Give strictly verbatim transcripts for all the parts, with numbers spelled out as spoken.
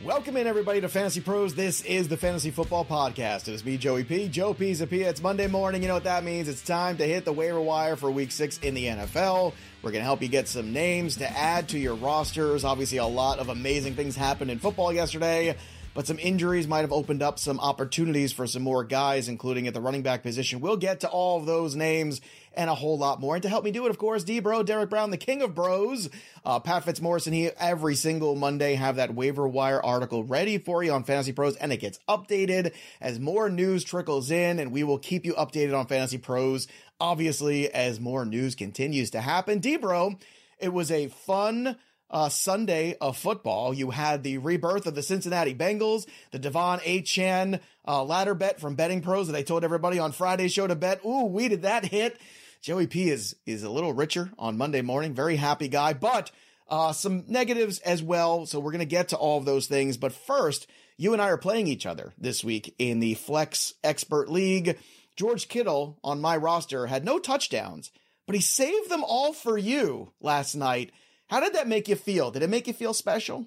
Welcome in, everybody, to Fantasy Pros. This is the Fantasy Football Podcast. It is me, Joey P. Joe P Pisapia. It's Monday morning. You know what that means. It's time to hit the waiver wire for week six in the N F L. We're going to help you get some names to add to your rosters. Obviously, a lot of amazing things happened in football yesterday, but some injuries might have opened up some opportunities for some more guys, including at the running back position. We'll get to all of those names and a whole lot more. And to help me do it, of course, D-Bro, Derek Brown, the king of bros, uh, Pat Fitzmaurice, and he every single Monday have that waiver wire article ready for you on Fantasy Pros, and it gets updated as more news trickles in, and we will keep you updated on Fantasy Pros, obviously, as more news continues to happen. D-Bro, it was a fun Uh, Sunday of football. You had the rebirth of the Cincinnati Bengals, the Devon Achane uh, ladder bet from Betting Pros that I told everybody on Friday's show to bet. Ooh, we did that hit. Joey P is is a little richer on Monday morning. Very happy guy, but uh, some negatives as well. So we're going to get to all of those things. But first, you and I are playing each other this week in the Flex Expert League. George Kittle on my roster had no touchdowns, but he saved them all for you last night. How did that make you feel? Did it make you feel special?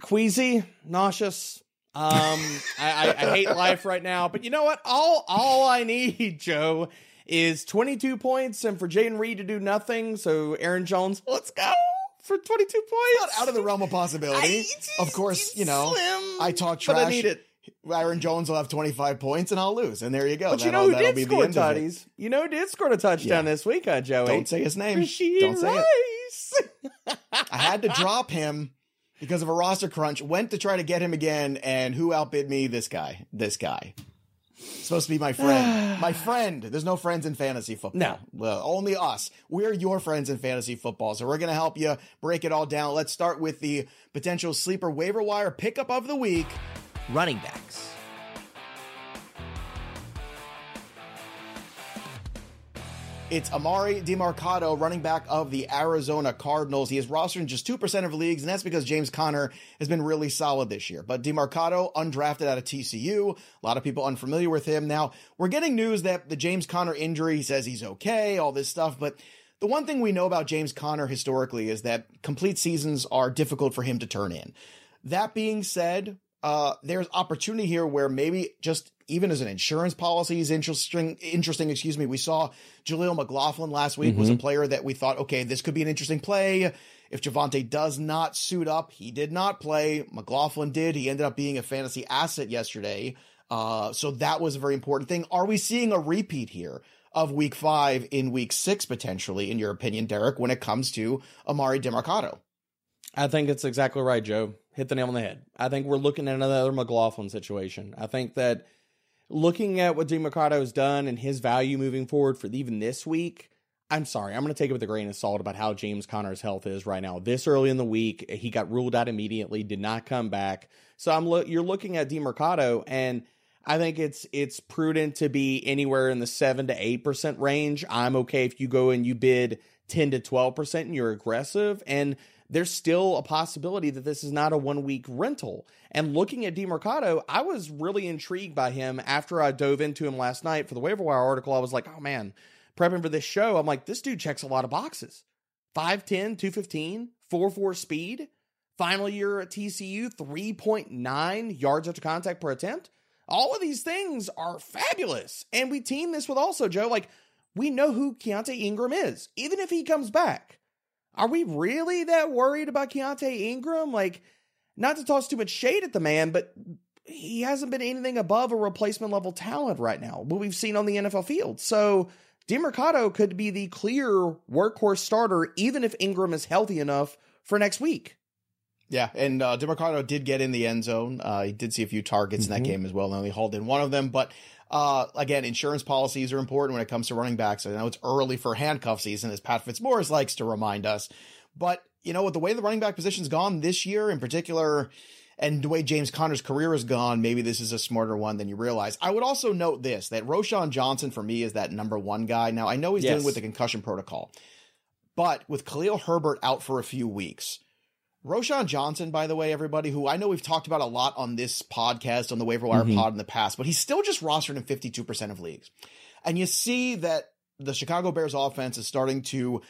Queasy, nauseous. Um, I, I, I hate life right now. But you know what? All all I need, Joe, is twenty-two points, and for Jayden Reed to do nothing. So Aaron Jones, let's go for twenty-two points. Not out of the realm of possibility. I, it's, of course, you know, slim, I talk trash. But I need it. Aaron Jones will have twenty-five points, and I'll lose. And there you go. But you know, that'll, who did score tutties? You know who did score a touchdown yeah. this week, huh, Joey? Don't say his name. Rashid Don't say Rice. It. I had to drop him because of a roster crunch. Went to try to get him again, and who outbid me? This guy. This guy. Supposed to be my friend. My friend. There's no friends in fantasy football. No. Well, only us. We're your friends in fantasy football. So we're going to help you break it all down. Let's start with the potential sleeper waiver wire pickup of the week. Running backs. It's Emari Demercado, running back of the Arizona Cardinals. He is rostered in just two percent of leagues, and that's because James Conner has been really solid this year. But Demercado, undrafted out of T C U. A lot of people unfamiliar with him. Now, we're getting news that the James Conner injury, he says he's okay, all this stuff, but the one thing we know about James Conner historically is that complete seasons are difficult for him to turn in. That being said, Uh, there's opportunity here where maybe just even as an insurance policy is interesting, interesting, excuse me. We saw Jaleel McLaughlin last week mm-hmm. was a player that we thought, okay, this could be an interesting play. If Javonte does not suit up, he did not play. McLaughlin did. He ended up being a fantasy asset yesterday. Uh, so that was a very important thing. Are we seeing a repeat here of week five in week six, potentially, in your opinion, Derek, when it comes to Emari Demercado? I think it's exactly right, Joe. Hit the nail on the head. I think we're looking at another McLaughlin situation. I think that looking at what Demercado has done and his value moving forward for even this week, I'm sorry, I'm going to take it with a grain of salt about how James Conner's health is right now. This early in the week, he got ruled out immediately, did not come back. So I'm lo- you're looking at Demercado, and I think it's it's prudent to be anywhere in the seven to eight percent range. I'm okay if you go and you bid ten to twelve percent and you're aggressive, and there's still a possibility that this is not a one-week rental. And looking at Demercado, I was really intrigued by him after I dove into him last night for the waiver wire article. I was like, oh, man, prepping for this show, I'm like, this dude checks a lot of boxes. five ten, two fifteen, four four speed, final year at T C U, three point nine yards after contact per attempt. All of these things are fabulous. And we team this with also, Joe, like, we know who Keontae Ingram is, even if he comes back. Are we really that worried about Keontae Ingram? Like, not to toss too much shade at the man, but he hasn't been anything above a replacement level talent right now, what we've seen on the N F L field. So Demercado could be the clear workhorse starter, even if Ingram is healthy enough for next week. Yeah, and uh, Demercado did get in the end zone. Uh, he did see a few targets mm-hmm. in that game as well, and only hauled in one of them. But uh, again, insurance policies are important when it comes to running backs. I know it's early for handcuff season, as Pat Fitzmaurice likes to remind us. But you know, with the way the running back position's gone this year in particular, and the way James Conner's career is gone, maybe this is a smarter one than you realize. I would also note this, that Roschon Johnson for me is that number one guy. Now, I know he's yes. dealing with the concussion protocol, but with Khalil Herbert out for a few weeks, Roschon Johnson, by the way, everybody, who I know we've talked about a lot on this podcast, on the Waiver Wire mm-hmm. pod in the past, but he's still just rostered in fifty-two percent of leagues. And you see that the Chicago Bears offense is starting to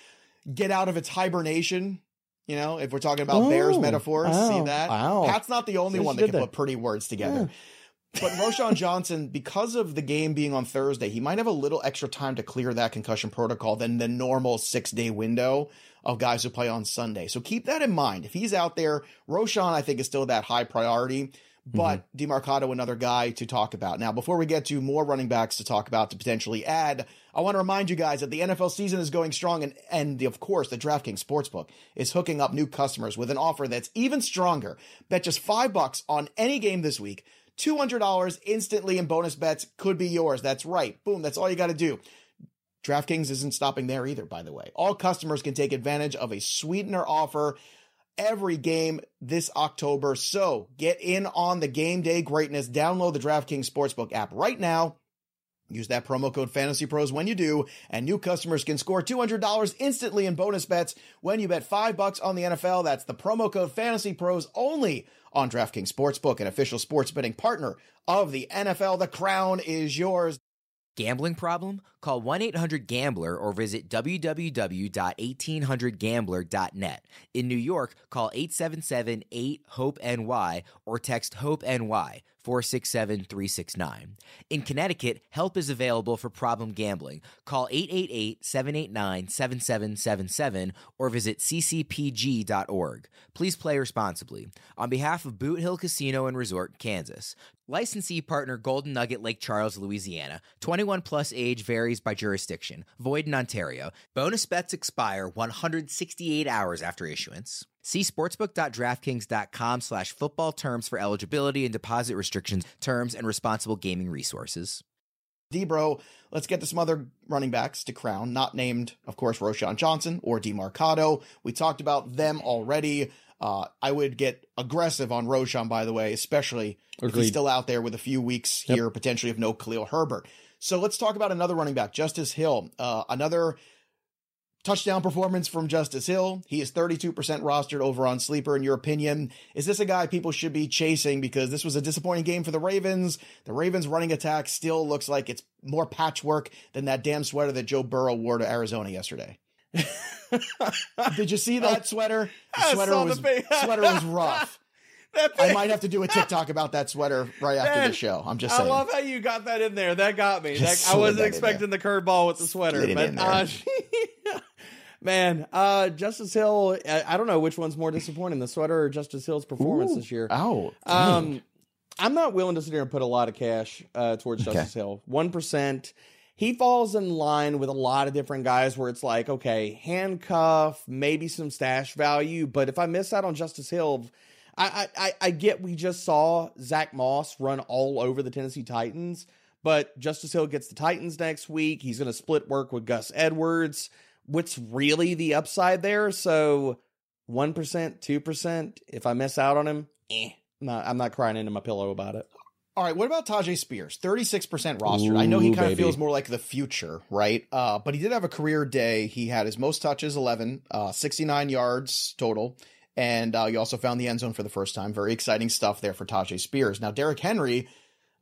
get out of its hibernation. You know, if we're talking about oh, Bears metaphors, wow, see that? Wow. Pat's not the only so one that can that. put pretty words together. Yeah. But Roschon Johnson, because of the game being on Thursday, he might have a little extra time to clear that concussion protocol than the normal six-day window of guys who play on Sunday. So keep that in mind. If he's out there, Roschon, I think, is still that high priority. But mm-hmm. Demercado, another guy to talk about. Now, before we get to more running backs to talk about to potentially add, I want to remind you guys that the N F L season is going strong. And, and of course, the DraftKings Sportsbook is hooking up new customers with an offer that's even stronger. Bet just five bucks on any game this week. two hundred dollars instantly in bonus bets could be yours. That's right. Boom. That's all you got to do. DraftKings isn't stopping there either, by the way. All customers can take advantage of a sweetener offer every game this October. So get in on the game day greatness. Download the DraftKings Sportsbook app right now. Use that promo code FantasyPros when you do, and new customers can score two hundred dollars instantly in bonus bets when you bet five bucks on the N F L. That's the promo code FantasyPros only on DraftKings Sportsbook, an official sports betting partner of the N F L. The crown is yours. Gambling problem? Call one eight hundred gambler or visit w w w dot eighteen hundred gambler dot net. In New York, call eight seven seven eight hope N Y or text HOPE-NY four six seven three six nine. In Connecticut, help is available for problem gambling. Call eight eight eight seven eight nine seven seven seven seven or visit c c p g dot org. Please play responsibly. On behalf of Boot Hill Casino and Resort, Kansas. Licensee partner Golden Nugget Lake Charles, Louisiana. twenty-one plus age varies by jurisdiction. Void in Ontario. Bonus bets expire one hundred sixty-eight hours after issuance. See sportsbook.draftkings.com slash football terms for eligibility and deposit restrictions, terms, and responsible gaming resources. D-Bro, let's get to some other running backs to crown, not named, of course, Roschon Johnson or Demercado. We talked about them already. Uh, I would get aggressive on Roschon, by the way, especially Agreed. if he's still out there with a few weeks yep. here, potentially of no Khalil Herbert. So let's talk about another running back, Justice Hill. Uh, another touchdown performance from Justice Hill. He is thirty-two percent rostered over on Sleeper. In your opinion, is this a guy people should be chasing? Because this was a disappointing game for the Ravens. The Ravens running attack still looks like it's more patchwork than that damn sweater that Joe Burrow wore to Arizona yesterday. Did you see that sweater? The sweater, was, the sweater was rough. I might have to do a TikTok about that sweater right after that, the show. I'm just saying. I love how you got that in there. That got me. That, I wasn't expecting the curveball with the sweater. But, uh, man, uh, Justice Hill, I, I don't know which one's more disappointing, the sweater or Justice Hill's performance Ooh, this year. Ow. Um, I'm not willing to sit here and put a lot of cash uh, towards Justice okay. Hill. one percent. He falls in line with a lot of different guys where it's like, okay, handcuff, maybe some stash value. But if I miss out on Justice Hill... I, I I get we just saw Zach Moss run all over the Tennessee Titans, but Justice Hill gets the Titans next week. He's going to split work with Gus Edwards. What's really the upside there? So one percent, two percent, if I miss out on him, eh, I'm not, I'm not crying into my pillow about it. All right, what about Tyjae Spears? thirty-six percent rostered. Ooh, I know he kind baby. of feels more like the future, right? Uh, but he did have a career day. He had his most touches, eleven, uh, sixty-nine yards total. And uh, you also found the end zone for the first time. Very exciting stuff there for Tyjae Spears. Now, Derrick Henry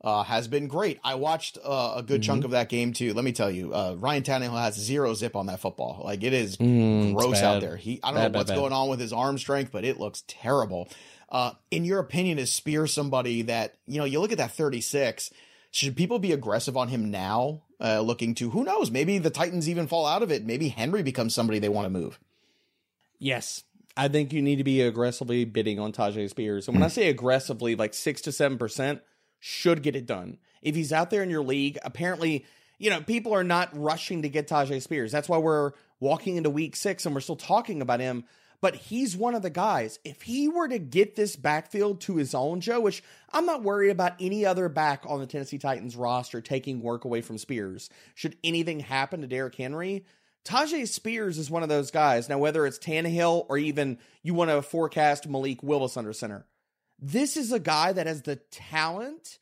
uh, has been great. I watched uh, a good mm-hmm. chunk of that game, too. Let me tell you, uh, Ryan Tannehill has zero zip on that football. Like, it is mm, gross out there. He, I don't bad, know what's bad, bad. going on with his arm strength, but it looks terrible. Uh, in your opinion, is Spears somebody that, you know, you look at that thirty-six, should people be aggressive on him now? Uh, looking to, who knows, maybe the Titans even fall out of it. Maybe Henry becomes somebody they want to move. Yes. I think you need to be aggressively bidding on Tyjae Spears. And when I say aggressively, like six to seven percent should get it done. If he's out there in your league, apparently, you know, people are not rushing to get Tyjae Spears. That's why we're walking into week six and we're still talking about him. But he's one of the guys. If he were to get this backfield to his own, Joe, which I'm not worried about any other back on the Tennessee Titans roster taking work away from Spears. Should anything happen to Derrick Henry, Tyjae Spears is one of those guys. Now, whether it's Tannehill or even you want to forecast Malik Willis under center, this is a guy that has the talent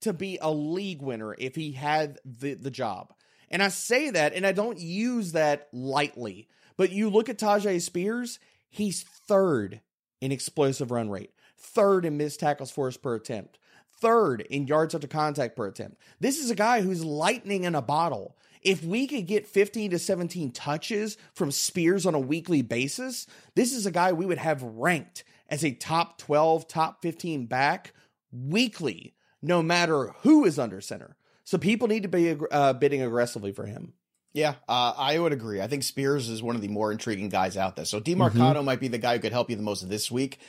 to be a league winner if he had the, the job. And I say that, and I don't use that lightly, but you look at Tyjae Spears, he's third in explosive run rate, third in missed tackles forced per attempt, third in yards after contact per attempt. This is a guy who's lightning in a bottle. If we could get fifteen to seventeen touches from Spears on a weekly basis, this is a guy we would have ranked as a top twelve, top fifteen back weekly, no matter who is under center. So people need to be uh, bidding aggressively for him. Yeah, uh, I would agree. I think Spears is one of the more intriguing guys out there. So Demercado mm-hmm. might be the guy who could help you the most this week.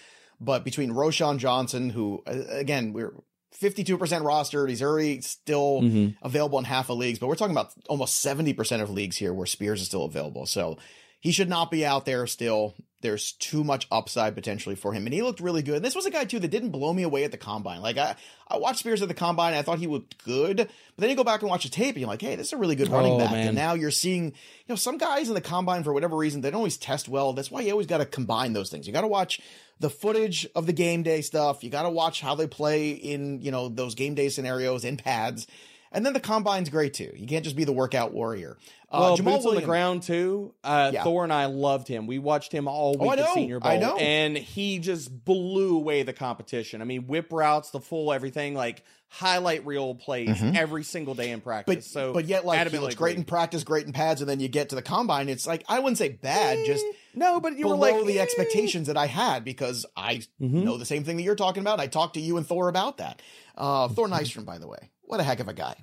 But between Roschon Johnson, who, again, we're fifty-two percent rostered. He's already still mm-hmm. available in half of leagues, but we're talking about almost seventy percent of leagues here where Spears is still available. So he should not be out there still. There's too much upside potentially for him. And he looked really good. And this was a guy, too, that didn't blow me away at the combine. Like, I, I watched Spears at the combine. And I thought he looked good. But then you go back and watch the tape. And you're like, hey, this is a really good running oh, back. Man. And now you're seeing, you know, some guys in the combine, for whatever reason, they don't always test well. That's why you always got to combine those things. You got to watch the footage of the game day stuff. You got to watch how they play in, you know, those game day scenarios in pads. And then the combine's great, too. You can't just be the workout warrior. Uh, well, Jamaal boots Williams on the ground, too. Uh, yeah. Thor and I loved him. We watched him all week oh, at Senior Bowl. I know. And he just blew away the competition. I mean, whip routes, the full everything, like highlight reel plays mm-hmm. every single day in practice. But, so but yet, like, he looks great in practice, great in pads, and then you get to the combine. It's like, I wouldn't say bad, just no, but you below were like, the eh. expectations that I had because I mm-hmm. know the same thing that you're talking about. I talked to you and Thor about that. Uh, Thor Nystrom, by the way. What a heck of a guy.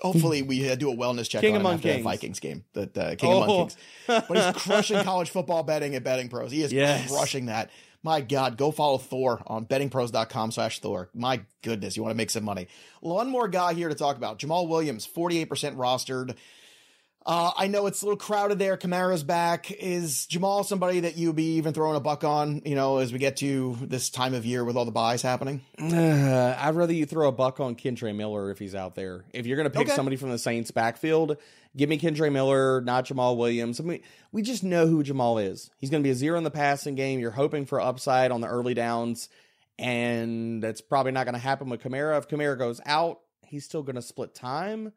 Hopefully we uh, do a wellness check King on him after the Vikings game. The uh, King oh. among Kings. But he's crushing college football betting at Betting Pros. He is yes. crushing that. My God, go follow Thor on bettingpros.com slash Thor. My goodness, you want to make some money. One more guy here to talk about. Jamaal Williams, forty-eight percent rostered. Uh, I know it's a little crowded there. Kamara's back. Is Jamaal somebody that you'd be even throwing a buck on, you know, as we get to this time of year with all the buys happening? Uh, I'd rather you throw a buck on Kendre Miller if he's out there. If you're going to pick okay. somebody from the Saints backfield, give me Kendre Miller, not Jamaal Williams. I mean, we just know who Jamaal is. He's going to be a zero in the passing game. You're hoping for upside on the early downs, and that's probably not going to happen with Kamara. If Kamara goes out, he's still going to split time.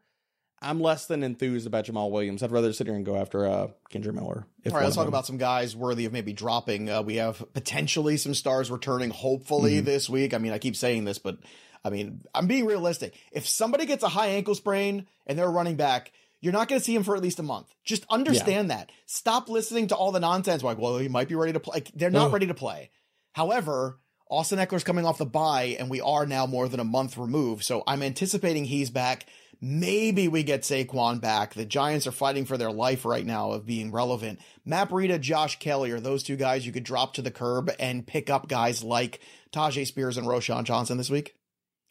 I'm less than enthused about Jamaal Williams. I'd rather sit here and go after uh, Kendre Miller. All right, let's talk about some guys worthy of maybe dropping. Uh, we have potentially some stars returning, hopefully, mm-hmm. this week. I mean, I keep saying this, but I mean, I'm being realistic. If somebody gets a high ankle sprain and they're running back, you're not going to see him for at least a month. Just understand yeah. that. Stop listening to all the nonsense. Like, well, he might be ready to play. Like, they're not Ugh. ready to play. However, Austin Eckler's coming off the bye, and we are now more than a month removed. So I'm anticipating he's back. Maybe we get Saquon back. The Giants are fighting for their life right now of being relevant. Matt Breida, Josh Kelly are those two guys you could drop to the curb and pick up guys like Tyjae Spears and Roschon Johnson this week?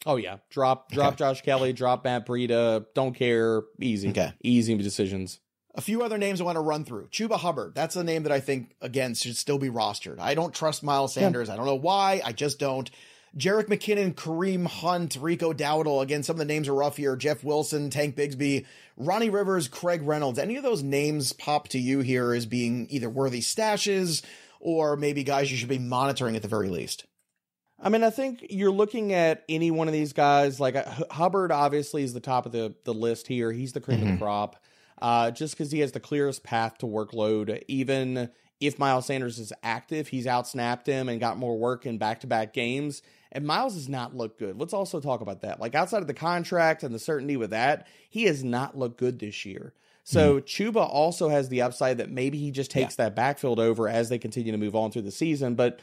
Oh, yeah. Drop drop okay. Josh Kelly, drop Matt Breida. Don't care. Easy. Okay. Easy decisions. A few other names I want to run through. Chuba Hubbard. That's the name that I think, again, should still be rostered. I don't trust Miles Sanders. Yeah. I don't know why. I just don't. Jerick McKinnon, Kareem Hunt, Rico Dowdle. Again, some of the names are rough here. Jeff Wilson, Tank Bigsby, Ronnie Rivers, Craig Reynolds. Any of those names pop to you here as being either worthy stashes or maybe guys you should be monitoring at the very least? I mean, I think you're looking at any one of these guys. Like H- Hubbard, obviously, is the top of the, the list here. He's the cream mm-hmm. of the crop uh, just because he has the clearest path to workload. Even if Miles Sanders is active, he's outsnapped him and got more work in back-to-back games. And Miles does not look good. Let's also talk about that. Like outside of the contract and the certainty with that, he has not looked good this year. So mm-hmm. Chuba also has the upside that maybe he just takes yeah. that backfield over as they continue to move on through the season. But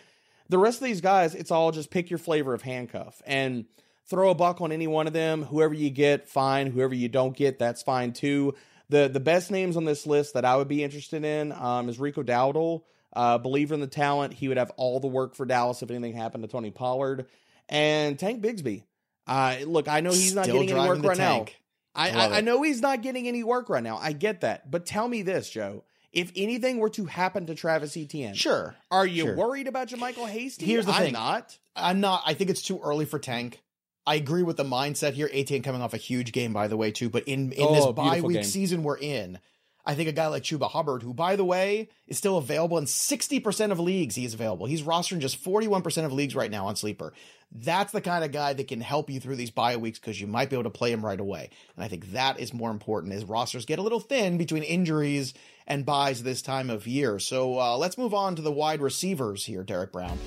the rest of these guys, it's all just pick your flavor of handcuff and throw a buck on any one of them. Whoever you get, fine. Whoever you don't get, that's fine too. The the best names on this list that I would be interested in um, is Rico Dowdle. Uh, believer in the talent. He would have all the work for Dallas if anything happened to Tony Pollard. And Tank Bigsby. Uh, look, I know he's not Still getting any work right tank. now. I, I, I know he's not getting any work right now. I get that. But tell me this, Joe. If anything were to happen to Travis Etienne, sure. are you sure. worried about Jermichael Hasty? Here's the I'm thing. not. I'm not. I think it's too early for Tank. I agree with the mindset here. Etienne coming off a huge game, by the way, too. But in, in oh, this bye week game. season we're in, I think a guy like Chuba Hubbard, who, by the way, is still available in sixty percent of leagues, he is available. He's rostering just forty-one percent of leagues right now on Sleeper. That's the kind of guy that can help you through these bye weeks because you might be able to play him right away. And I think that is more important as rosters get a little thin between injuries and buys this time of year. So uh, let's move on to the wide receivers here, Derek Brown.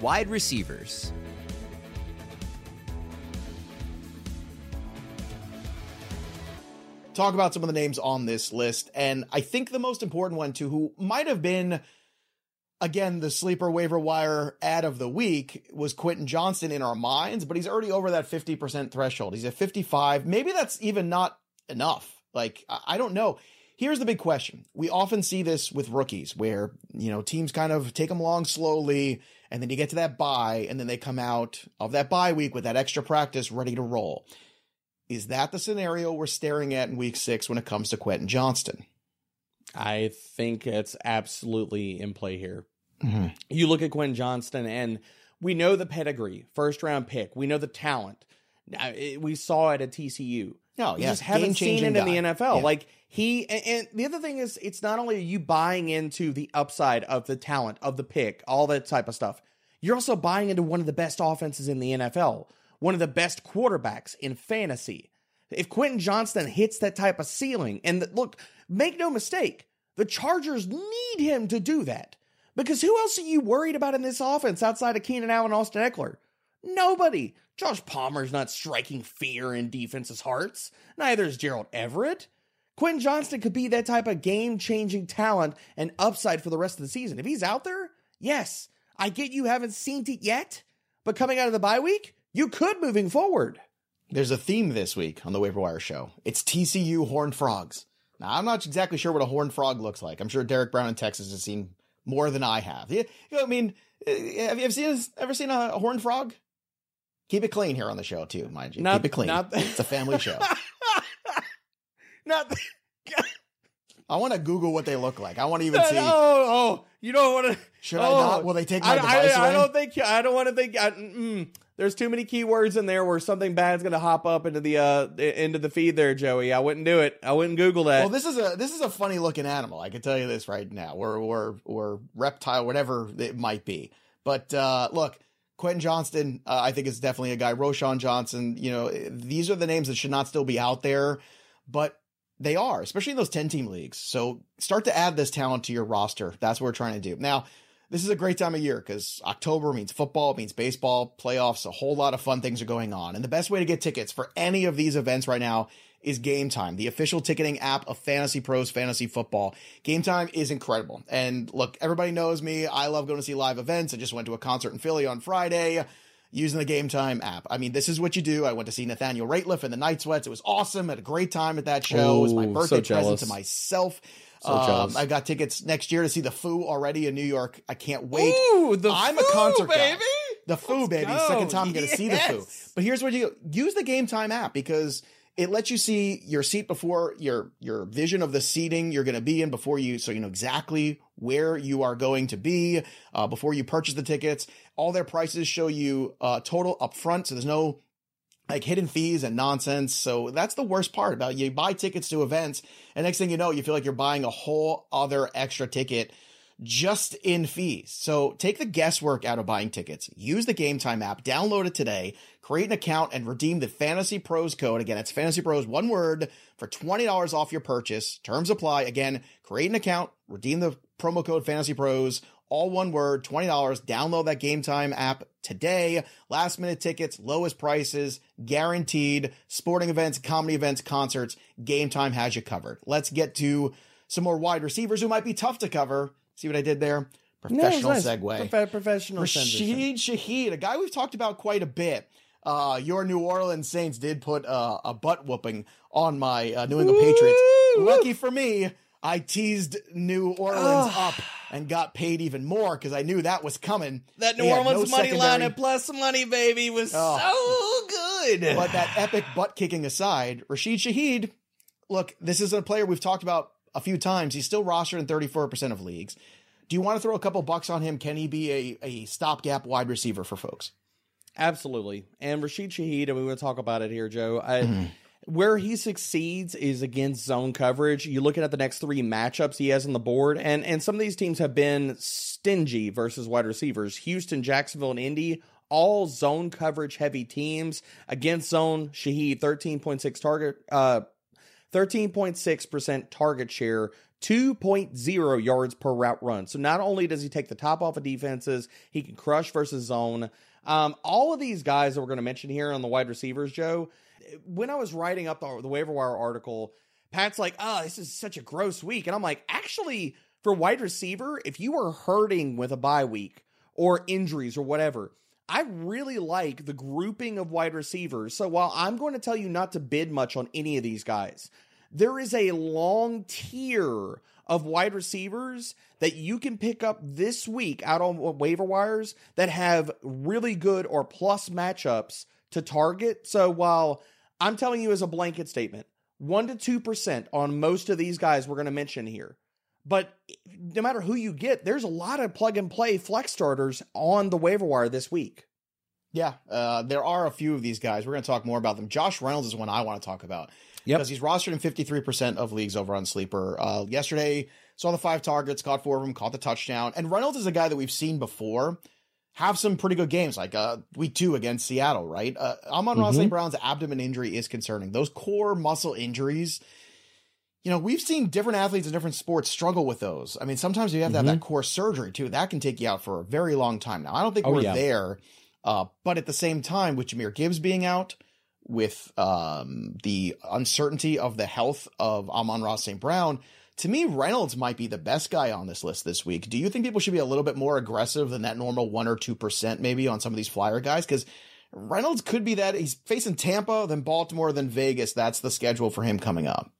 Wide receivers. Talk about some of the names on this list. And I think the most important one, too, who might have been, again, the sleeper waiver wire ad of the week, was Quentin Johnston in our minds, but he's already over that fifty percent threshold. He's at fifty-five. Maybe that's even not enough. Like, I don't know. Here's the big question. We often see this with rookies where, you know, teams kind of take them along slowly, and then you get to that bye, and then they come out of that bye week with that extra practice ready to roll. Is that the scenario we're staring at in week six when it comes to Quentin Johnston? I think it's absolutely in play here. Mm-hmm. You look at Quentin Johnston and we know the pedigree, first round pick. We know the talent. We saw it at T C U. No, you yeah, just haven't seen it guy. in the N F L. Yeah. Like he, and, and the other thing is it's not only are you buying into the upside of the talent of the pick, all that type of stuff. You're also buying into one of the best offenses in the N F L. One of the best quarterbacks in fantasy. If Quentin Johnston hits that type of ceiling, and the, look, make no mistake, the Chargers need him to do that. Because who else are you worried about in this offense outside of Keenan Allen and Austin Eckler? Nobody. Josh Palmer's not striking fear in defenses' hearts. Neither is Gerald Everett. Quentin Johnston could be that type of game-changing talent and upside for the rest of the season. If he's out there, yes, I get you haven't seen it yet, but coming out of the bye week, you could moving forward. There's a theme this week on the Waiver Wire Show. It's T C U Horned Frogs. Now, I'm not exactly sure what a horned frog looks like. I'm sure Derek Brown in Texas has seen more than I have. You know, I mean, have you ever seen, ever seen a horned frog? Keep it clean here on the show, too, mind you. Not, Keep it clean. Not th- it's a family show. not th- I want to Google what they look like. I want to even see. Oh, oh, you don't want to. Should oh, I not? Will they take my I, device I, away? I don't think. I don't want to think. I, mm, There's too many keywords in there where something bad's going to hop up into the uh, into the feed there, Joey. I wouldn't do it. I wouldn't Google that. Well, this is a this is a funny looking animal. I can tell you this right now, or or or reptile, whatever it might be. But uh, look, Quentin Johnston, uh, I think is definitely a guy. Roschon Johnson, you know, these are the names that should not still be out there, but they are, especially in those ten team leagues. So start to add this talent to your roster. That's what we're trying to do now. This is a great time of year because October means football, it means baseball, playoffs, a whole lot of fun things are going on. And the best way to get tickets for any of these events right now is Game Time, the official ticketing app of Fantasy Pros Fantasy Football. Game Time is incredible. And look, everybody knows me. I love going to see live events. I just went to a concert in Philly on Friday using the Game Time app. I mean, this is what you do. I went to see Nathaniel Rateliff and the Night Sweats. It was awesome. I had a great time at that show. Ooh, it was my birthday so present to myself. So um, I got tickets next year to see the Foo already in New York. I can't wait. Ooh, the I'm Foo, a concert baby. Guy. The Foo, Let's baby. Go. Second time I'm yes. going to see the Foo. But here's what you do. Use the Game Time app because it lets you see your seat before your, your vision of the seating you're going to be in before you, so you know exactly where you are going to be uh, before you purchase the tickets. All their prices show you uh, total upfront, so there's no like hidden fees and nonsense. So that's the worst part about it. You buy tickets to events and next thing you know, you feel like you're buying a whole other extra ticket just in fees. So take the guesswork out of buying tickets. Use the Game Time app, download it today, create an account and redeem the Fantasy Pros code. Again, it's Fantasy Pros, one word, for twenty dollars off your purchase. Terms apply. Again, create an account, redeem the promo code Fantasy Pros, all one word, twenty dollars. Download that Game Time app today. Last minute tickets, lowest prices, guaranteed. Sporting events, comedy events, concerts. Game Time has you covered. Let's get to some more wide receivers who might be tough to cover. See what I did there? Professional no, nice. segue. Prof- professional Rashid Shaheed, a guy we've talked about quite a bit. Uh, your New Orleans Saints did put uh, a butt whooping on my uh, New England Ooh, Patriots. Woof. Lucky for me, I teased New Orleans oh. up and got paid even more because I knew that was coming. That New Orleans no money secondary line at plus money, baby, was oh. so good. But that epic butt kicking aside, Rashid Shaheed, look, this is a player we've talked about a few times. He's still rostered in thirty-four percent of leagues. Do you want to throw a couple bucks on him? Can he be a, a stopgap wide receiver for folks? Absolutely. And Rashid Shaheed, and we will talk about it here, Joe. I, mm. Where he succeeds is against zone coverage. You're looking at the next three matchups he has on the board, and, and some of these teams have been stingy versus wide receivers. Houston, Jacksonville, and Indy, all zone coverage heavy teams. Against zone, Shaheed, thirteen point six target, uh, thirteen point six percent target share, two point oh yards per route run. So not only does he take the top off of defenses, he can crush versus zone. Um, all of these guys that we're going to mention here on the wide receivers, Joe, when I was writing up the, the waiver wire article, Pat's like, oh, this is such a gross week. And I'm like, actually, for wide receiver, if you are hurting with a bye week or injuries or whatever, I really like the grouping of wide receivers. So while I'm going to tell you not to bid much on any of these guys, there is a long tier of wide receivers that you can pick up this week out on waiver wires that have really good or plus matchups to target. So while I'm telling you as a blanket statement, one to two percent on most of these guys we're going to mention here, but no matter who you get, there's a lot of plug and play flex starters on the waiver wire this week. Yeah, uh, there are a few of these guys. We're going to talk more about them. Josh Reynolds is one I want to talk about. Yep. Because he's rostered in fifty-three percent of leagues over on Sleeper. Uh, yesterday, saw the five targets, caught four of them, caught the touchdown. And Reynolds is a guy that we've seen before have some pretty good games, like uh, week two against Seattle, right? Uh, Amon-Ra Saint Brown's abdomen injury is concerning. Those core muscle injuries, you know, we've seen different athletes in different sports struggle with those. I mean, sometimes you have to have mm-hmm. that core surgery, too. That can take you out for a very long time. Now, I don't think oh, we're yeah. there. Uh, but at the same time, with Jahmyr Gibbs being out, with um, the uncertainty of the health of Amon-Ra Saint Brown, to me, Reynolds might be the best guy on this list this week. Do you think people should be a little bit more aggressive than that normal one or two percent maybe on some of these flyer guys? Because Reynolds could be that. He's facing Tampa, then Baltimore, then Vegas. That's the schedule for him coming up.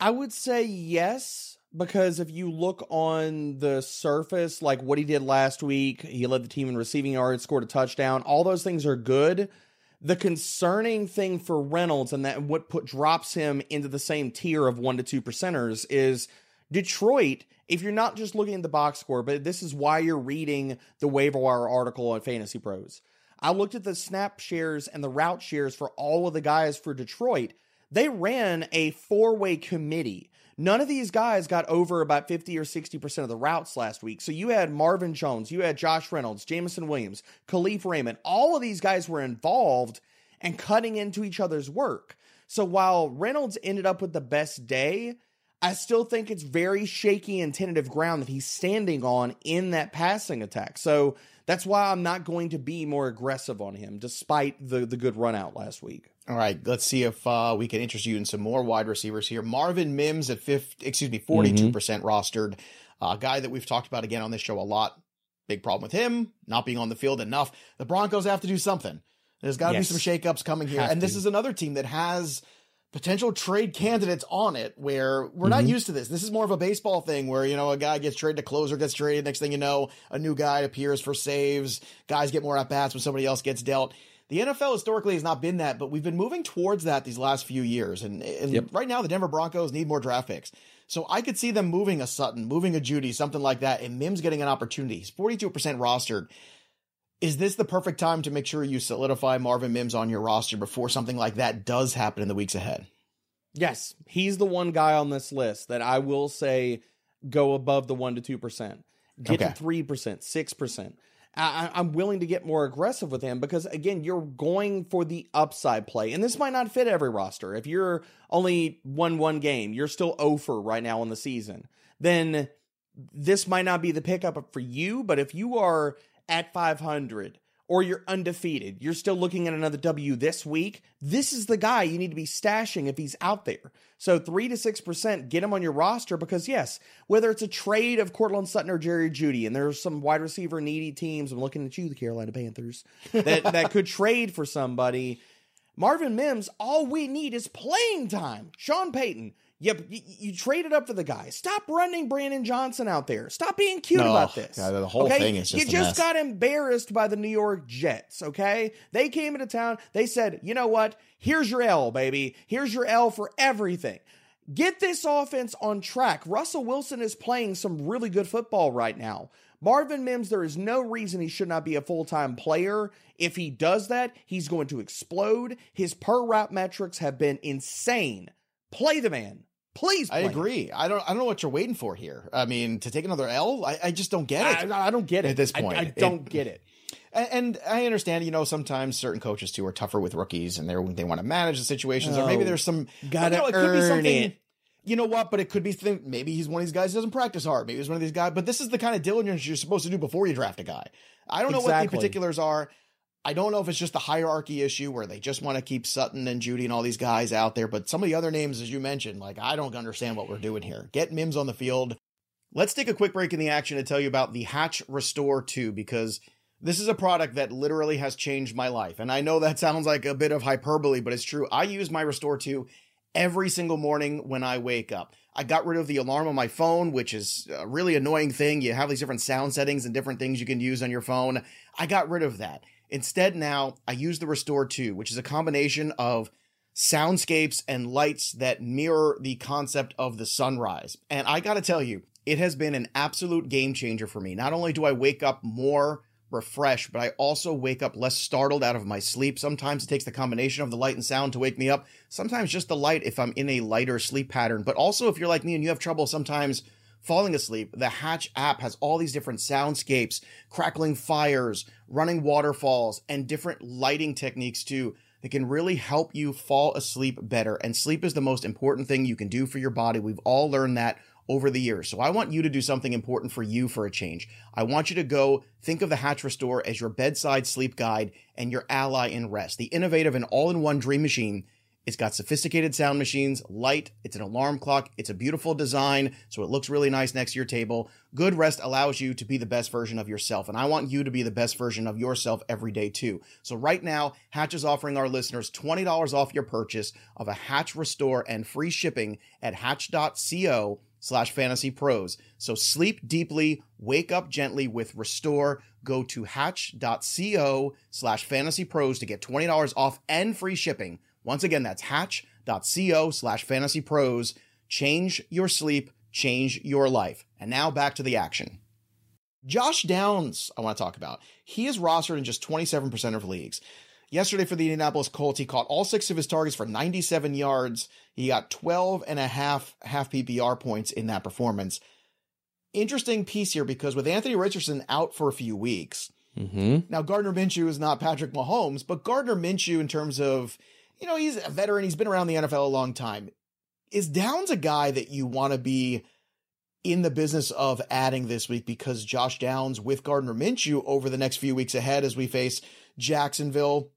I would say yes. Because if you look on the surface, like what he did last week, he led the team in receiving yards, scored a touchdown. All those things are good. The concerning thing for Reynolds and that what put, drops him into the same tier of one to two percenters is Detroit. If you're not just looking at the box score, but this is why you're reading the waiver wire article on Fantasy Pros. I looked at the snap shares and the route shares for all of the guys for Detroit. They ran a four-way committee. None of these guys got over about fifty or sixty percent of the routes last week. So you had Marvin Jones, you had Josh Reynolds, Jamison Williams, Khalif Raymond. All of these guys were involved and cutting into each other's work. So while Reynolds ended up with the best day, I still think it's very shaky and tentative ground that he's standing on in that passing attack. So that's why I'm not going to be more aggressive on him, despite the, the good run out last week. All right, let's see if uh, we can interest you in some more wide receivers here. Marvin Mims at fifty, excuse me, forty-two percent mm-hmm. rostered, a uh, guy that we've talked about again on this show a lot. Big problem with him not being on the field enough. The Broncos have to do something. There's got to yes. be some shakeups coming here, have and to. This is another team that has potential trade candidates on it, where we're mm-hmm. not used to this. This is more of a baseball thing where, you know, a guy gets traded, a closer gets traded. Next thing you know, a new guy appears for saves. Guys get more at bats when somebody else gets dealt. The N F L historically has not been that, but we've been moving towards that these last few years. And, and yep. right now the Denver Broncos need more draft picks. So I could see them moving a Sutton, moving a Judy, something like that. And Mims getting an opportunity. He's forty-two percent rostered. Is this the perfect time to make sure you solidify Marvin Mims on your roster before something like that does happen in the weeks ahead? Yes, he's the one guy on this list that I will say go above the one to two percent. Get okay. to three percent, six percent. I, I'm willing to get more aggressive with him because, again, you're going for the upside play. And this might not fit every roster. If you're only one one game, you're still oh for right now in the season, then this might not be the pickup for you. But if you are at five hundred or you're undefeated, you're still looking at another W this week, this is the guy you need to be stashing if he's out there. So three to six percent, get him on your roster because yes, whether it's a trade of Courtland Sutton or Jerry Jeudy, and there's some wide receiver needy teams, I'm looking at you, the Carolina Panthers, that, that could trade for somebody. Marvin Mims, all we need is playing time. Sean Payton, yep, you, you traded up for the guy. Stop running Brandon Johnson out there. Stop being cute no, about this. God, the whole okay? thing is just You just mess. got embarrassed by the New York Jets, okay? They came into town. They said, you know what? Here's your L, baby. Here's your L for everything. Get this offense on track. Russell Wilson is playing some really good football right now, Marvin Mims, there is no reason he should not be a full-time player. If he does that, he's going to explode. His per-route metrics have been insane. Play the man. Please play. I agree. I don't I don't know what you're waiting for here. I mean, to take another L? I, I just don't get it. I, I don't get it. At this point. I, I don't it, get it. And I understand, you know, sometimes certain coaches, too, are tougher with rookies and they they want to manage the situations. Oh, or maybe there's some... Gotta you know, it earn could be something, it. You know what? But it could be... Thing, maybe he's one of these guys who doesn't practice hard. Maybe he's one of these guys... But this is the kind of diligence you're supposed to do before you draft a guy. I don't exactly. know what the particulars are. I don't know if it's just a hierarchy issue where they just want to keep Sutton and Judy and all these guys out there. But some of the other names, as you mentioned, like, I don't understand what we're doing here. Get Mims on the field. Let's take a quick break in the action to tell you about the Hatch Restore two, because... this is a product that literally has changed my life. And I know that sounds like a bit of hyperbole, but it's true. I use my Restore two every single morning when I wake up. I got rid of the alarm on my phone, which is a really annoying thing. You have these different sound settings and different things you can use on your phone. I got rid of that. Instead, now I use the Restore two, which is a combination of soundscapes and lights that mirror the concept of the sunrise. And I got to tell you, it has been an absolute game changer for me. Not only do I wake up more refreshed, but I also wake up less startled out of my sleep. Sometimes it takes the combination of the light and sound to wake me up. Sometimes just the light if I'm in a lighter sleep pattern. But also if you're like me and you have trouble sometimes falling asleep, the Hatch app has all these different soundscapes, crackling fires, running waterfalls, and different lighting techniques too that can really help you fall asleep better. And sleep is the most important thing you can do for your body. We've all learned that over the years. So I want you to do something important for you for a change. I want you to go think of the Hatch Restore as your bedside sleep guide and your ally in rest. The innovative and all-in-one dream machine. It's got sophisticated sound machines, light, it's an alarm clock, it's a beautiful design, so it looks really nice next to your table. Good rest allows you to be the best version of yourself, and I want you to be the best version of yourself every day too. So right now, Hatch is offering our listeners twenty dollars off your purchase of a Hatch Restore and free shipping at hatch dot co slash fantasy pros. So sleep deeply, wake up gently with Restore. Go to hatch dot co slash fantasy pros to get twenty dollars off and free shipping. Once again, that's hatch dot co slash fantasy pros. Change your sleep, change your life. And now back to the action. Josh Downs, I want to talk about. He is rostered in just twenty-seven percent of leagues. Yesterday for the Indianapolis Colts, he caught all six of his targets for ninety-seven yards. He got twelve and a half half P P R points in that performance. Interesting piece here because with Anthony Richardson out for a few weeks, mm-hmm. now Gardner Minshew is not Patrick Mahomes, but Gardner Minshew in terms of, you know, he's a veteran. He's been around the N F L a long time. Is Downs a guy that you want to be in the business of adding this week because Josh Downs with Gardner Minshew over the next few weeks ahead as we face Jacksonville?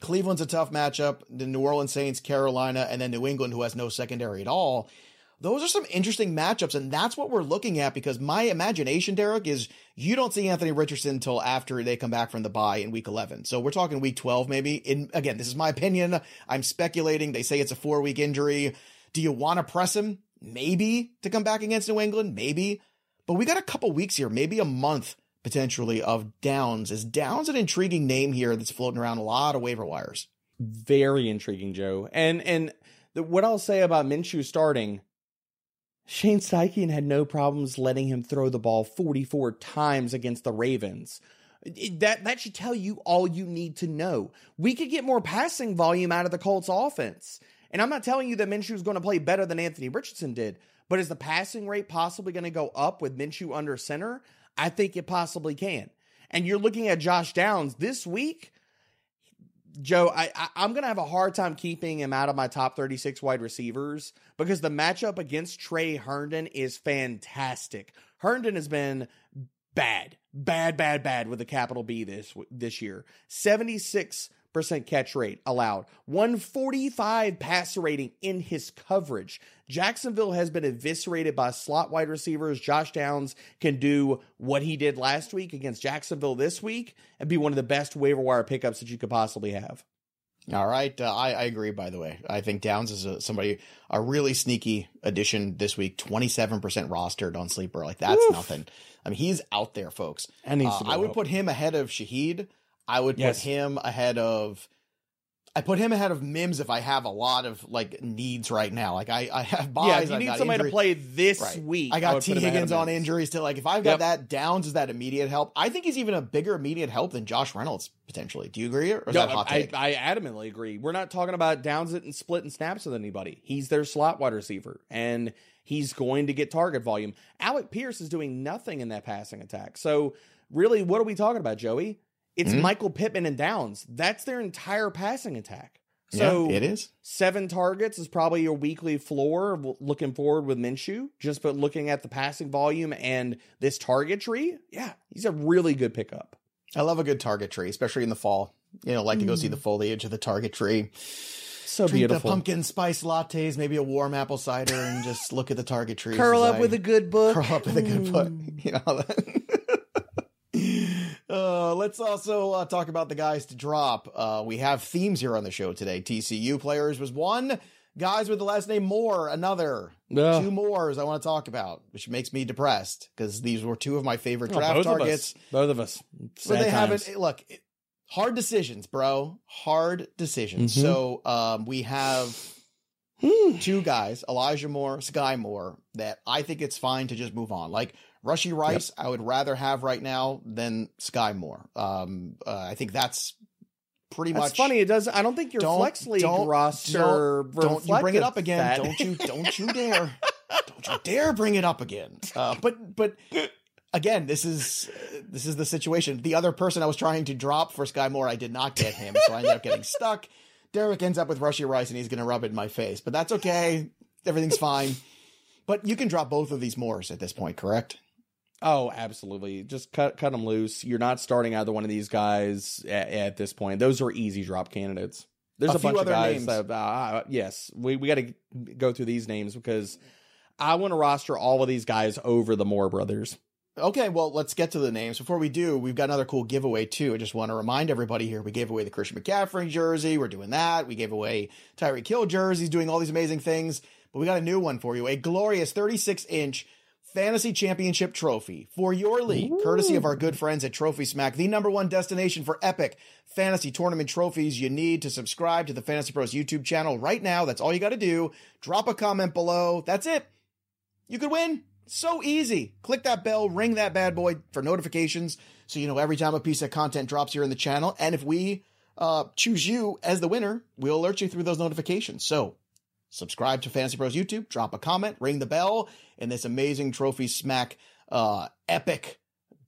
Cleveland's a tough matchup, the New Orleans Saints, Carolina, and then New England, who has no secondary at all. Those are some interesting matchups, and that's what we're looking at because my imagination, Derek, is you don't see Anthony Richardson until after they come back from the bye in week eleven. So we're talking week twelve maybe. In, again, this is my opinion. I'm speculating. They say it's a four-week injury. Do you want to press him? Maybe to come back against New England? Maybe. But we got a couple weeks here, maybe a month potentially of Downs. Is Downs an intriguing name here that's floating around a lot of waiver wires? Very intriguing, Joe. And and the, what I'll say about Minshew starting, Shane Steichen had no problems letting him throw the ball forty-four times against the Ravens. That, that should tell you all you need to know. We could get more passing volume out of the Colts offense. And I'm not telling you that Minshew is going to play better than Anthony Richardson did, but is the passing rate possibly going to go up with Minshew under center? I think it possibly can. And you're looking at Josh Downs this week, Joe, I, I, I'm going to have a hard time keeping him out of my top thirty-six wide receivers because the matchup against Trey Herndon is fantastic. Herndon has been bad, bad, bad, bad with a capital B this, this year. seventy-six percent catch rate allowed, one forty-five passer rating in his coverage. Jacksonville has been eviscerated by slot wide receivers. Josh Downs can do what he did last week against Jacksonville this week and be one of the best waiver wire pickups that you could possibly have. All right. Uh, I, I agree, by the way. I think Downs is a, somebody, a really sneaky addition this week, twenty-seven percent rostered on Sleeper. Like, that's Oof. nothing. I mean, he's out there, folks. And uh, I would help. put him ahead of Shaheed. I would yes. put him ahead of I put him ahead of Mims if I have a lot of like needs right now. Like I, I have buys. Yeah, if you I need somebody injury. to play this right. week. I got I T Higgins on injuries to like if I've got yep. that Downs is that immediate help. I think he's even a bigger immediate help than Josh Reynolds potentially. Do you agree? Or is no, that hot take? I, I adamantly agree. We're not talking about Downs it and split and snaps with anybody. He's their slot wide receiver and he's going to get target volume. Alec Pierce is doing nothing in that passing attack. So really, what are we talking about, Joey? It's mm-hmm. Michael Pittman and Downs. That's their entire passing attack. So yeah, it is. Seven targets is probably your weekly floor looking forward with Minshew. Just but looking at the passing volume and this target tree, yeah, he's a really good pickup. I love a good target tree, especially in the fall. You know, like mm. to go see the foliage of the target tree. So Drink beautiful. The pumpkin spice lattes, maybe a warm apple cider, and just look at the target tree. Curl up I with a good book. Curl up with mm. a good book. You know that. Uh, let's also uh, talk about the guys to drop. Uh, we have themes here on the show today. T C U players was one. Guys with the last name Moore, another. Yeah. Two Moores I want to talk about, which makes me depressed because these were two of my favorite oh, draft both targets. Of us. Both of us. So they haven't. Look, it, hard decisions, bro. Hard decisions. Mm-hmm. So um, we have two guys, Elijah Moore, Sky Moore, that I think it's fine to just move on. Like, Rushy Rice, yep. I would rather have right now than Sky Moore. Um, uh, I think that's pretty that's much. It's funny. It does. I don't think your don't, flex league don't, roster. Don't, don't you bring it up again? That. Don't you? Don't you dare! Don't you dare bring it up again. Uh, but but again, this is this is the situation. The other person I was trying to drop for Sky Moore, I did not get him, so I ended up getting stuck. Derek ends up with Rushy Rice, and he's going to rub it in my face. But that's okay. Everything's fine. But you can drop both of these Moores at this point, correct? Oh, absolutely. Just cut cut them loose. You're not starting either one of these guys at, at this point. Those are easy drop candidates. There's a, a bunch of guys. That, uh, yes, we, we got to go through these names because I want to roster all of these guys over the Moore brothers. Okay, well, let's get to the names. Before we do, we've got another cool giveaway, too. I just want to remind everybody here, we gave away the Christian McCaffrey jersey. We're doing that. We gave away Tyreek Hill jerseys, doing all these amazing things. But we got a new one for you, a glorious thirty-six inch Fantasy Championship Trophy for your league, Ooh. courtesy of our good friends at Trophy Smack, the number one destination for epic fantasy tournament trophies. You need to subscribe to the Fantasy Pros YouTube channel right now. That's all you got to do. Drop a comment below. That's it. You could win. So easy. Click that bell, ring that bad boy for notifications so you know every time a piece of content drops here in the channel. And if we uh, choose you as the winner, we'll alert you through those notifications. So subscribe to Fantasy Pros YouTube, drop a comment, ring the bell, and this amazing Trophy Smack, uh, epic,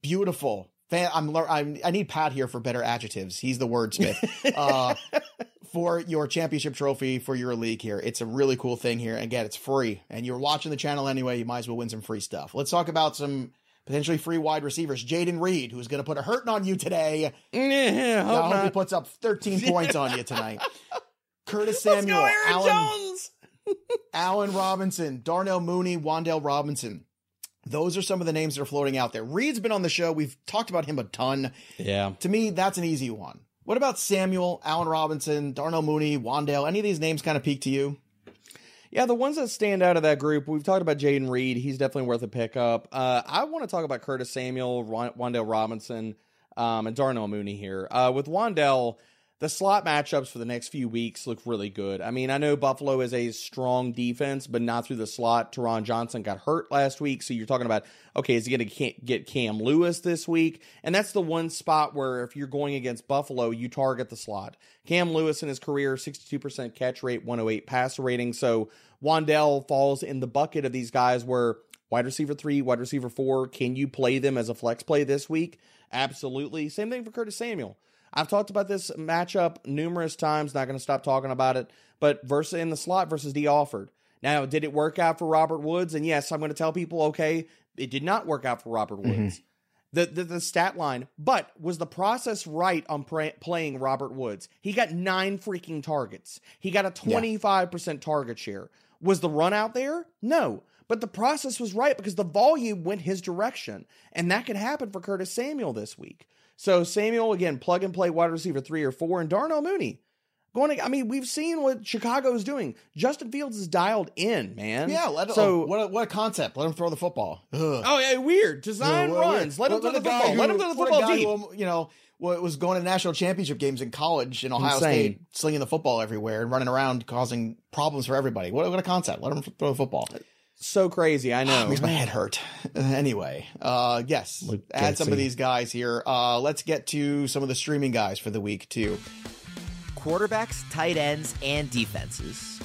beautiful. Fan- I'm, le- I'm I need Pat here for better adjectives. He's the wordsmith uh, for your championship trophy for your league here. It's a really cool thing here. Again, it's free, and you're watching the channel anyway. You might as well win some free stuff. Let's talk about some potentially free wide receivers. Jayden Reed, who's going to put a hurting on you today. Yeah, hope I hope not. He puts up thirteen points on you tonight. Curtis Samuel, Let's go, Aaron Alan- Jones. Allen Robinson, Darnell Mooney, Wan'Dale Robinson. Those are some of the names that are floating out there. Reed's been on the show. We've talked about him a ton. Yeah. To me, that's an easy one. What about Samuel, Allen Robinson, Darnell Mooney, Wan'Dale? Any of these names kind of peak to you? Yeah, the ones that stand out of that group, we've talked about Jayden Reed. He's definitely worth a pickup. Uh, I want to talk about Curtis Samuel, Wan'Dale Robinson, um, and Darnell Mooney here. Uh, with Wan'Dale, the slot matchups for the next few weeks look really good. I mean, I know Buffalo is a strong defense, but not through the slot. Teron Johnson got hurt last week, so you're talking about, okay, is he going to get Cam Lewis this week? And that's the one spot where if you're going against Buffalo, you target the slot. Cam Lewis in his career, sixty-two percent catch rate, one oh eight passer rating. So Wan'Dale falls in the bucket of these guys where wide receiver three, wide receiver four, can you play them as a flex play this week? Absolutely. Same thing for Curtis Samuel. I've talked about this matchup numerous times, not going to stop talking about it, but versus in the slot versus D. Alford. Now, did it work out for Robert Woods? And yes, I'm going to tell people, okay, it did not work out for Robert Woods, mm-hmm. the, the the stat line, but was the process right on pra- playing Robert Woods? He got nine freaking targets. He got a twenty-five percent yeah. target share. Was the run out there? No, but the process was right because the volume went his direction, and that could happen for Curtis Samuel this week. So Samuel, again, plug and play wide receiver three or four, and Darnell Mooney going to, I mean, we've seen what Chicago is doing. Justin Fields is dialed in, man. Yeah. Let, so oh, what, a, what a concept. Let him throw the football. Ugh. Oh yeah. Weird design yeah, runs. Weird. Let, let him throw the football. Who, let him throw the football deep. Who, you know, well, it was going to national championship games in college in Ohio Insane. State, slinging the football everywhere and running around causing problems for everybody. What, what a concept. Let him throw a football. So crazy. I know. Makes my head hurt. Anyway, uh, yes, Look, add some of these guys here. Uh, let's get to some of the streaming guys for the week too. Quarterbacks, tight ends, and defenses.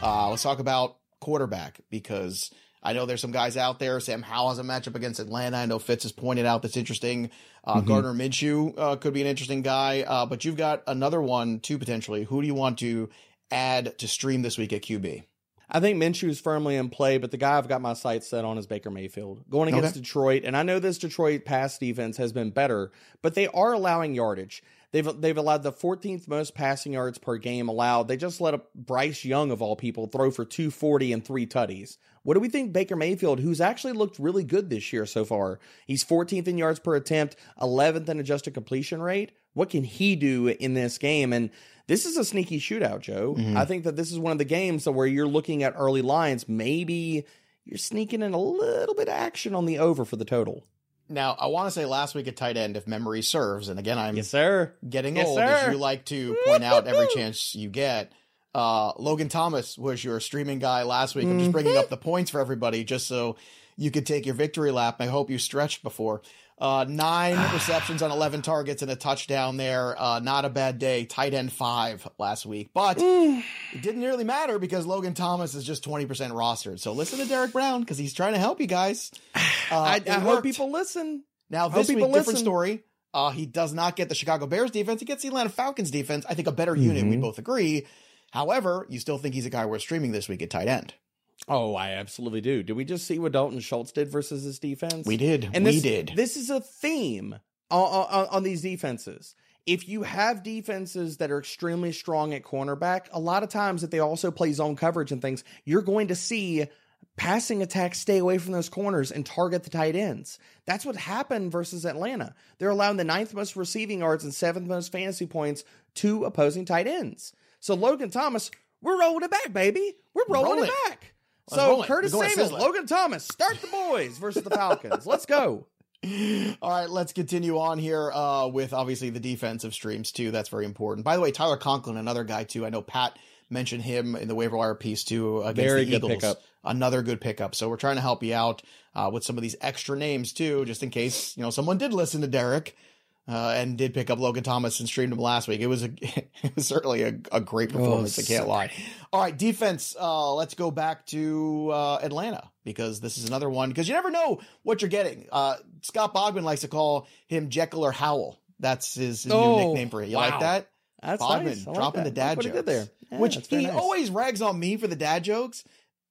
Uh, let's talk about quarterback, because I know there's some guys out there. Sam Howell has a matchup against Atlanta. I know Fitz has pointed out that's interesting. Uh, mm-hmm. Gardner Minshew uh, could be an interesting guy, uh, but you've got another one too, potentially. Who do you want to add to stream this week at Q B? I think Minshew is firmly in play, but the guy I've got my sights set on is Baker Mayfield going against okay. Detroit. And I know this Detroit pass defense has been better, but they are allowing yardage. They've they've allowed the fourteenth most passing yards per game allowed. They just let a Bryce Young, of all people, throw for two forty and three tutties. What do we think Baker Mayfield, who's actually looked really good this year so far? He's fourteenth in yards per attempt, eleventh in adjusted completion rate. What can he do in this game? And this is a sneaky shootout, Joe. Mm-hmm. I think that this is one of the games where you're looking at early lines. Maybe you're sneaking in a little bit of action on the over for the total. Now, I want to say last week at tight end, if memory serves, and again, I'm yes, sir. getting yes, old, sir. as you like to point out every chance you get, uh, Logan Thomas was your streaming guy last week. Mm-hmm. I'm just bringing up the points for everybody just so you could take your victory lap. I hope you stretched before. Uh, nine receptions on eleven targets and a touchdown there. Uh, not a bad day. Tight end five last week, but mm. it didn't really matter because Logan Thomas is just twenty percent rostered. So listen to Derek Brown because he's trying to help you guys. Uh, I, I hope people listen. Now this week, different listen. story. Uh, he does not get the Chicago Bears defense. He gets the Atlanta Falcons defense. I think a better mm-hmm. unit. We both agree. However, you still think he's a guy worth streaming this week at tight end. Oh, I absolutely do. Did we just see what Dalton Schultz did versus his defense? We did. And this, we did. This is a theme on, on, on these defenses. If you have defenses that are extremely strong at cornerback, a lot of times that they also play zone coverage and things, you're going to see passing attacks stay away from those corners and target the tight ends. That's what happened versus Atlanta. They're allowing the ninth most receiving yards and seventh most fantasy points to opposing tight ends. So Logan Thomas, we're rolling it back, baby. We're rolling Roll it. it back. So Curtis Samuel, Logan Thomas, start the boys versus the Falcons. Let's go. All right, let's continue on here uh, with obviously the defensive streams too. That's very important. By the way, Tyler Conklin, another guy too. I know Pat mentioned him in the waiver wire piece too against very the Eagles. Pickup. Another good pickup. So we're trying to help you out uh, with some of these extra names too, just in case you know someone did listen to Derek uh, and did pick up Logan Thomas and streamed him last week. It was a it was certainly a, a great performance. Oh, I can't so lie. All right, defense, uh, let's go back to uh, Atlanta because this is another one because you never know what you're getting. Uh, Scott Bogman likes to call him Jekyll or Howell. That's his, his oh, new nickname for it. You wow. like that? That's Bogman nice. I like dropping that. the dad jokes. There. Yeah, which he nice. always rags on me for the dad jokes.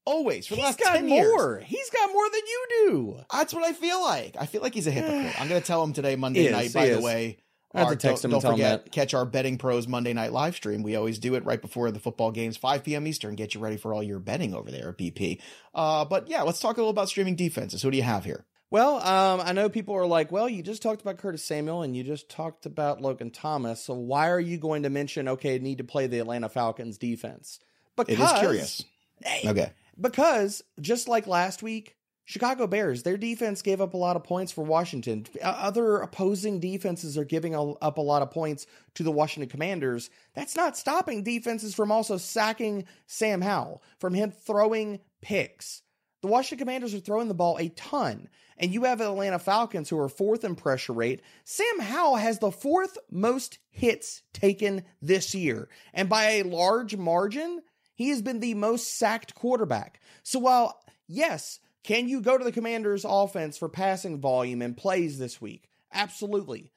Always. For the he's last got ten more. Years. He's got more than you do. That's what I feel like. I feel like he's a hypocrite. I'm going to tell him today, Monday is, night, by is. the way. I have to text him and tell him that. Catch our Betting Pros Monday night live stream. We always do it right before the football games, five p.m. Eastern. Get you ready for all your betting over there at B P. Uh, but yeah, let's talk a little about streaming defenses. Who do you have here? Well, um, I know people are like, well, you just talked about Curtis Samuel and you just talked about Logan Thomas. So why are you going to mention, okay, need to play the Atlanta Falcons defense? Because, it is curious. Hey, okay. Because just like last week, Chicago Bears, their defense gave up a lot of points for Washington. Other opposing defenses are giving up a lot of points to the Washington Commanders. That's not stopping defenses from also sacking Sam Howell, from him throwing picks. The Washington Commanders are throwing the ball a ton, and you have Atlanta Falcons who are fourth in pressure rate. Sam Howell has the fourth most hits taken this year, and by a large margin, he has been the most sacked quarterback. So while, yes, can you go to the Commanders' offense for passing volume and plays this week? Absolutely.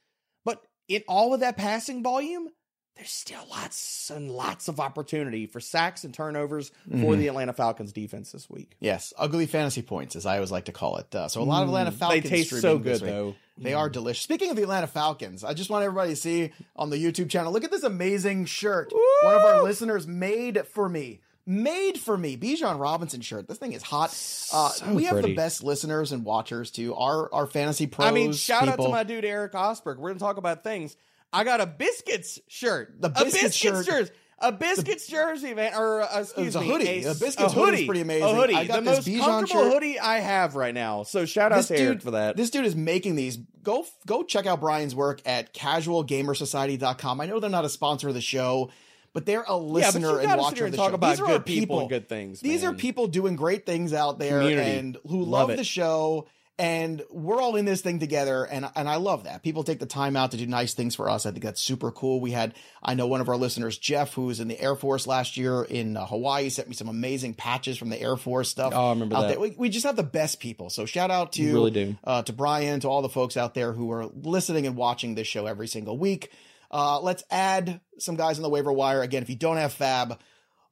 But in all of that passing volume, there's still lots and lots of opportunity for sacks and turnovers mm-hmm. for the Atlanta Falcons defense this week. Yes, ugly fantasy points, as I always like to call it. Uh, so a lot of Atlanta Falcons. They taste so good, though. They mm. are delicious. Speaking of the Atlanta Falcons, I just want everybody to see on the YouTube channel, look at this amazing shirt. Woo! One of our listeners made for me. Made for me, Bijan Robinson shirt. This thing is hot. Uh, so we have pretty. the best listeners and watchers too. Our our fantasy pros. I mean, shout people. out to my dude Eric Osberg. We're gonna talk about things. I got a biscuits shirt. The biscuits, biscuits shirt. shirt. A Biscuits jersey, man, or uh, excuse me, a hoodie. A, a Biscuits a hoodie. hoodie is pretty amazing. A hoodie, I got the this most Bijan comfortable shirt. hoodie I have right now. So shout out to Eric for that. This dude is making these. Go go check out Brian's work at casual gamer society dot com. I know they're not a sponsor of the show, but they're a listener yeah, and watcher of the talk show. About these are good people, and good things. Man. These are people doing great things out there Community. and who love, love the show. And we're all in this thing together, and and I love that. People take the time out to do nice things for us. I think that's super cool. We had, I know one of our listeners, Jeff, who was in the Air Force last year in uh, Hawaii, sent me some amazing patches from the Air Force stuff. Oh, I remember out that. There. We, we just have the best people. So shout out to, really uh, to Brian, to all the folks out there who are listening and watching this show every single week. Uh, let's add some guys on the waiver wire. Again, if you don't have Fab,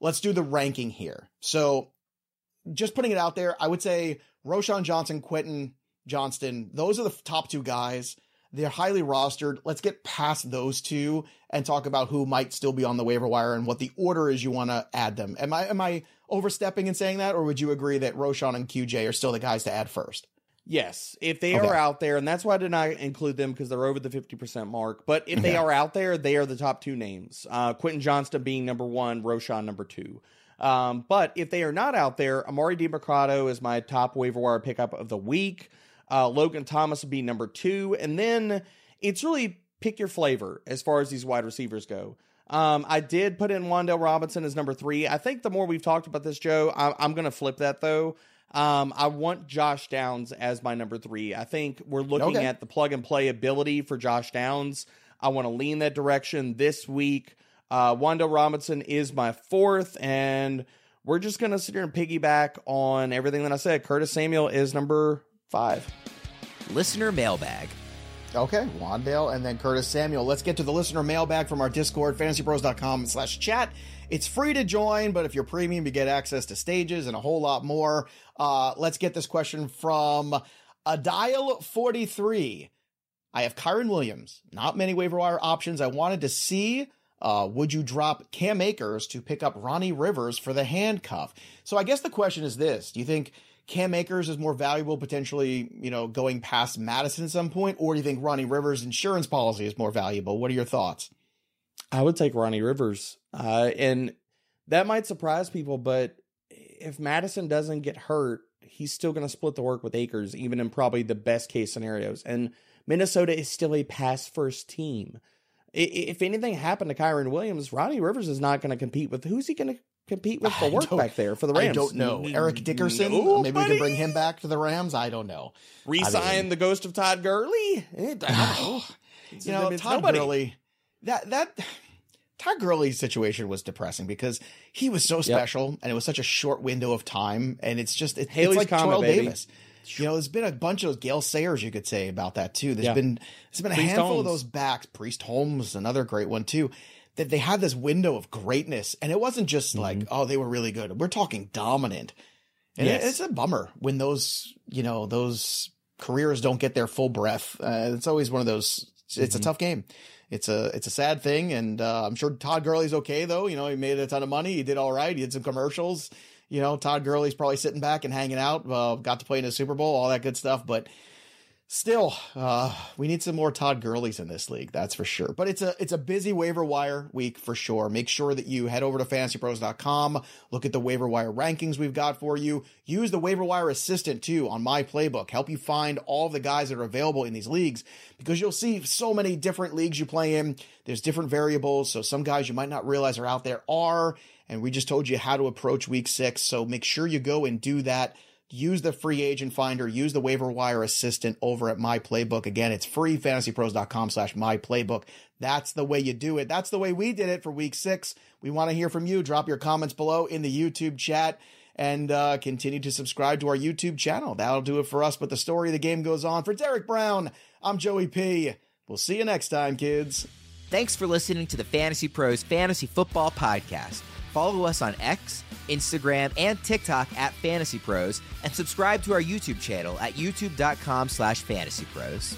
let's do the ranking here. So just putting it out there, I would say Roschon Johnson, Quentin Johnston, those are the top two guys. They're highly rostered. Let's get past those two and talk about who might still be on the waiver wire and what the order is you want to add them. Am I am I overstepping in saying that, or would you agree that Roschon and Q J are still the guys to add first? Yes, if they okay. are out there, and that's why I did not include them because they're over the fifty percent mark. But if they are out there, they are the top two names. Uh, Quentin Johnston being number one, Roschon number two. Um, but if they are not out there, Emari Demercado is my top waiver wire pickup of the week. Uh, Logan Thomas would be number two. And then it's really pick your flavor as far as these wide receivers go. Um, I did put in Wan'Dale Robinson as number three. I think the more we've talked about this, Joe, I- I'm going to flip that though. Um, I want Josh Downs as my number three. I think we're looking okay. at the plug and play ability for Josh Downs. I want to lean that direction this week. Uh, Wan'Dale Robinson is my fourth, and we're just going to sit here and piggyback on everything that I said. Curtis Samuel is number five. Listener mailbag. Okay, Wan'Dale and then Curtis Samuel. Let's get to the listener mailbag from our Discord, fantasy pros dot com slash chat. It's free to join, but if you're premium, you get access to stages and a whole lot more. Uh, let's get this question from Adial forty-three. I have Kyren Williams. Not many waiver wire options. I wanted to see... Uh, would you drop Cam Akers to pick up Ronnie Rivers for the handcuff? So I guess the question is this. Do you think Cam Akers is more valuable potentially, you know, going past Madison at some point? Or do you think Ronnie Rivers' insurance policy is more valuable? What are your thoughts? I would take Ronnie Rivers. Uh, and that might surprise people, but if Madison doesn't get hurt, he's still going to split the work with Akers, even in probably the best case scenarios. And Minnesota is still a pass first team. If anything happened to Kyren Williams, Ronnie Rivers is not going to compete with. Who's he going to compete with for work back there for the Rams? I don't know. Eric Dickerson? Nobody? Maybe we can bring him back to the Rams? I don't know. Resign I mean, the ghost of Todd Gurley? Oh, you know, Todd nobody. Gurley, that, that, Todd Gurley's situation was depressing because he was so special yep. and it was such a short window of time. And it's just, it, it's like Terrell Davis. You know, there's been a bunch of Gale Sayers you could say about that too. There's yeah. been there's been a Priest handful Holmes. of those backs. Priest Holmes, another great one too. That they had this window of greatness, and it wasn't just mm-hmm. like, oh, they were really good. We're talking dominant, and yes. it, it's a bummer when those you know those careers don't get their full breath. Uh, it's always one of those. It's mm-hmm. a tough game. It's a it's a sad thing, and uh, I'm sure Todd Gurley's okay though. You know, he made a ton of money. He did all right. He did some commercials. You know, Todd Gurley's probably sitting back and hanging out, uh, got to play in the Super Bowl, all that good stuff. But still, uh, we need some more Todd Gurleys in this league. That's for sure. But it's a it's a busy waiver wire week for sure. Make sure that you head over to fantasy pros dot com. Look at the waiver wire rankings we've got for you. Use the waiver wire assistant, too, on My Playbook. Help you find all the guys that are available in these leagues because you'll see so many different leagues you play in. There's different variables. So some guys you might not realize are out there are. And we just told you how to approach week six. So make sure you go and do that. Use the free agent finder. Use the waiver wire assistant over at My Playbook. Again, it's free, fantasy pros dot com slash my playbook. That's the way you do it. That's the way we did it for week six. We want to hear from you. Drop your comments below in the YouTube chat and uh, continue to subscribe to our YouTube channel. That'll do it for us. But the story of the game goes on. For Derek Brown, I'm Joey P. We'll see you next time, kids. Thanks for listening to the Fantasy Pros Fantasy Football Podcast. Follow us on X, Instagram, and TikTok at Fantasy Pros, and subscribe to our YouTube channel at youtube dot com slash fantasy pros.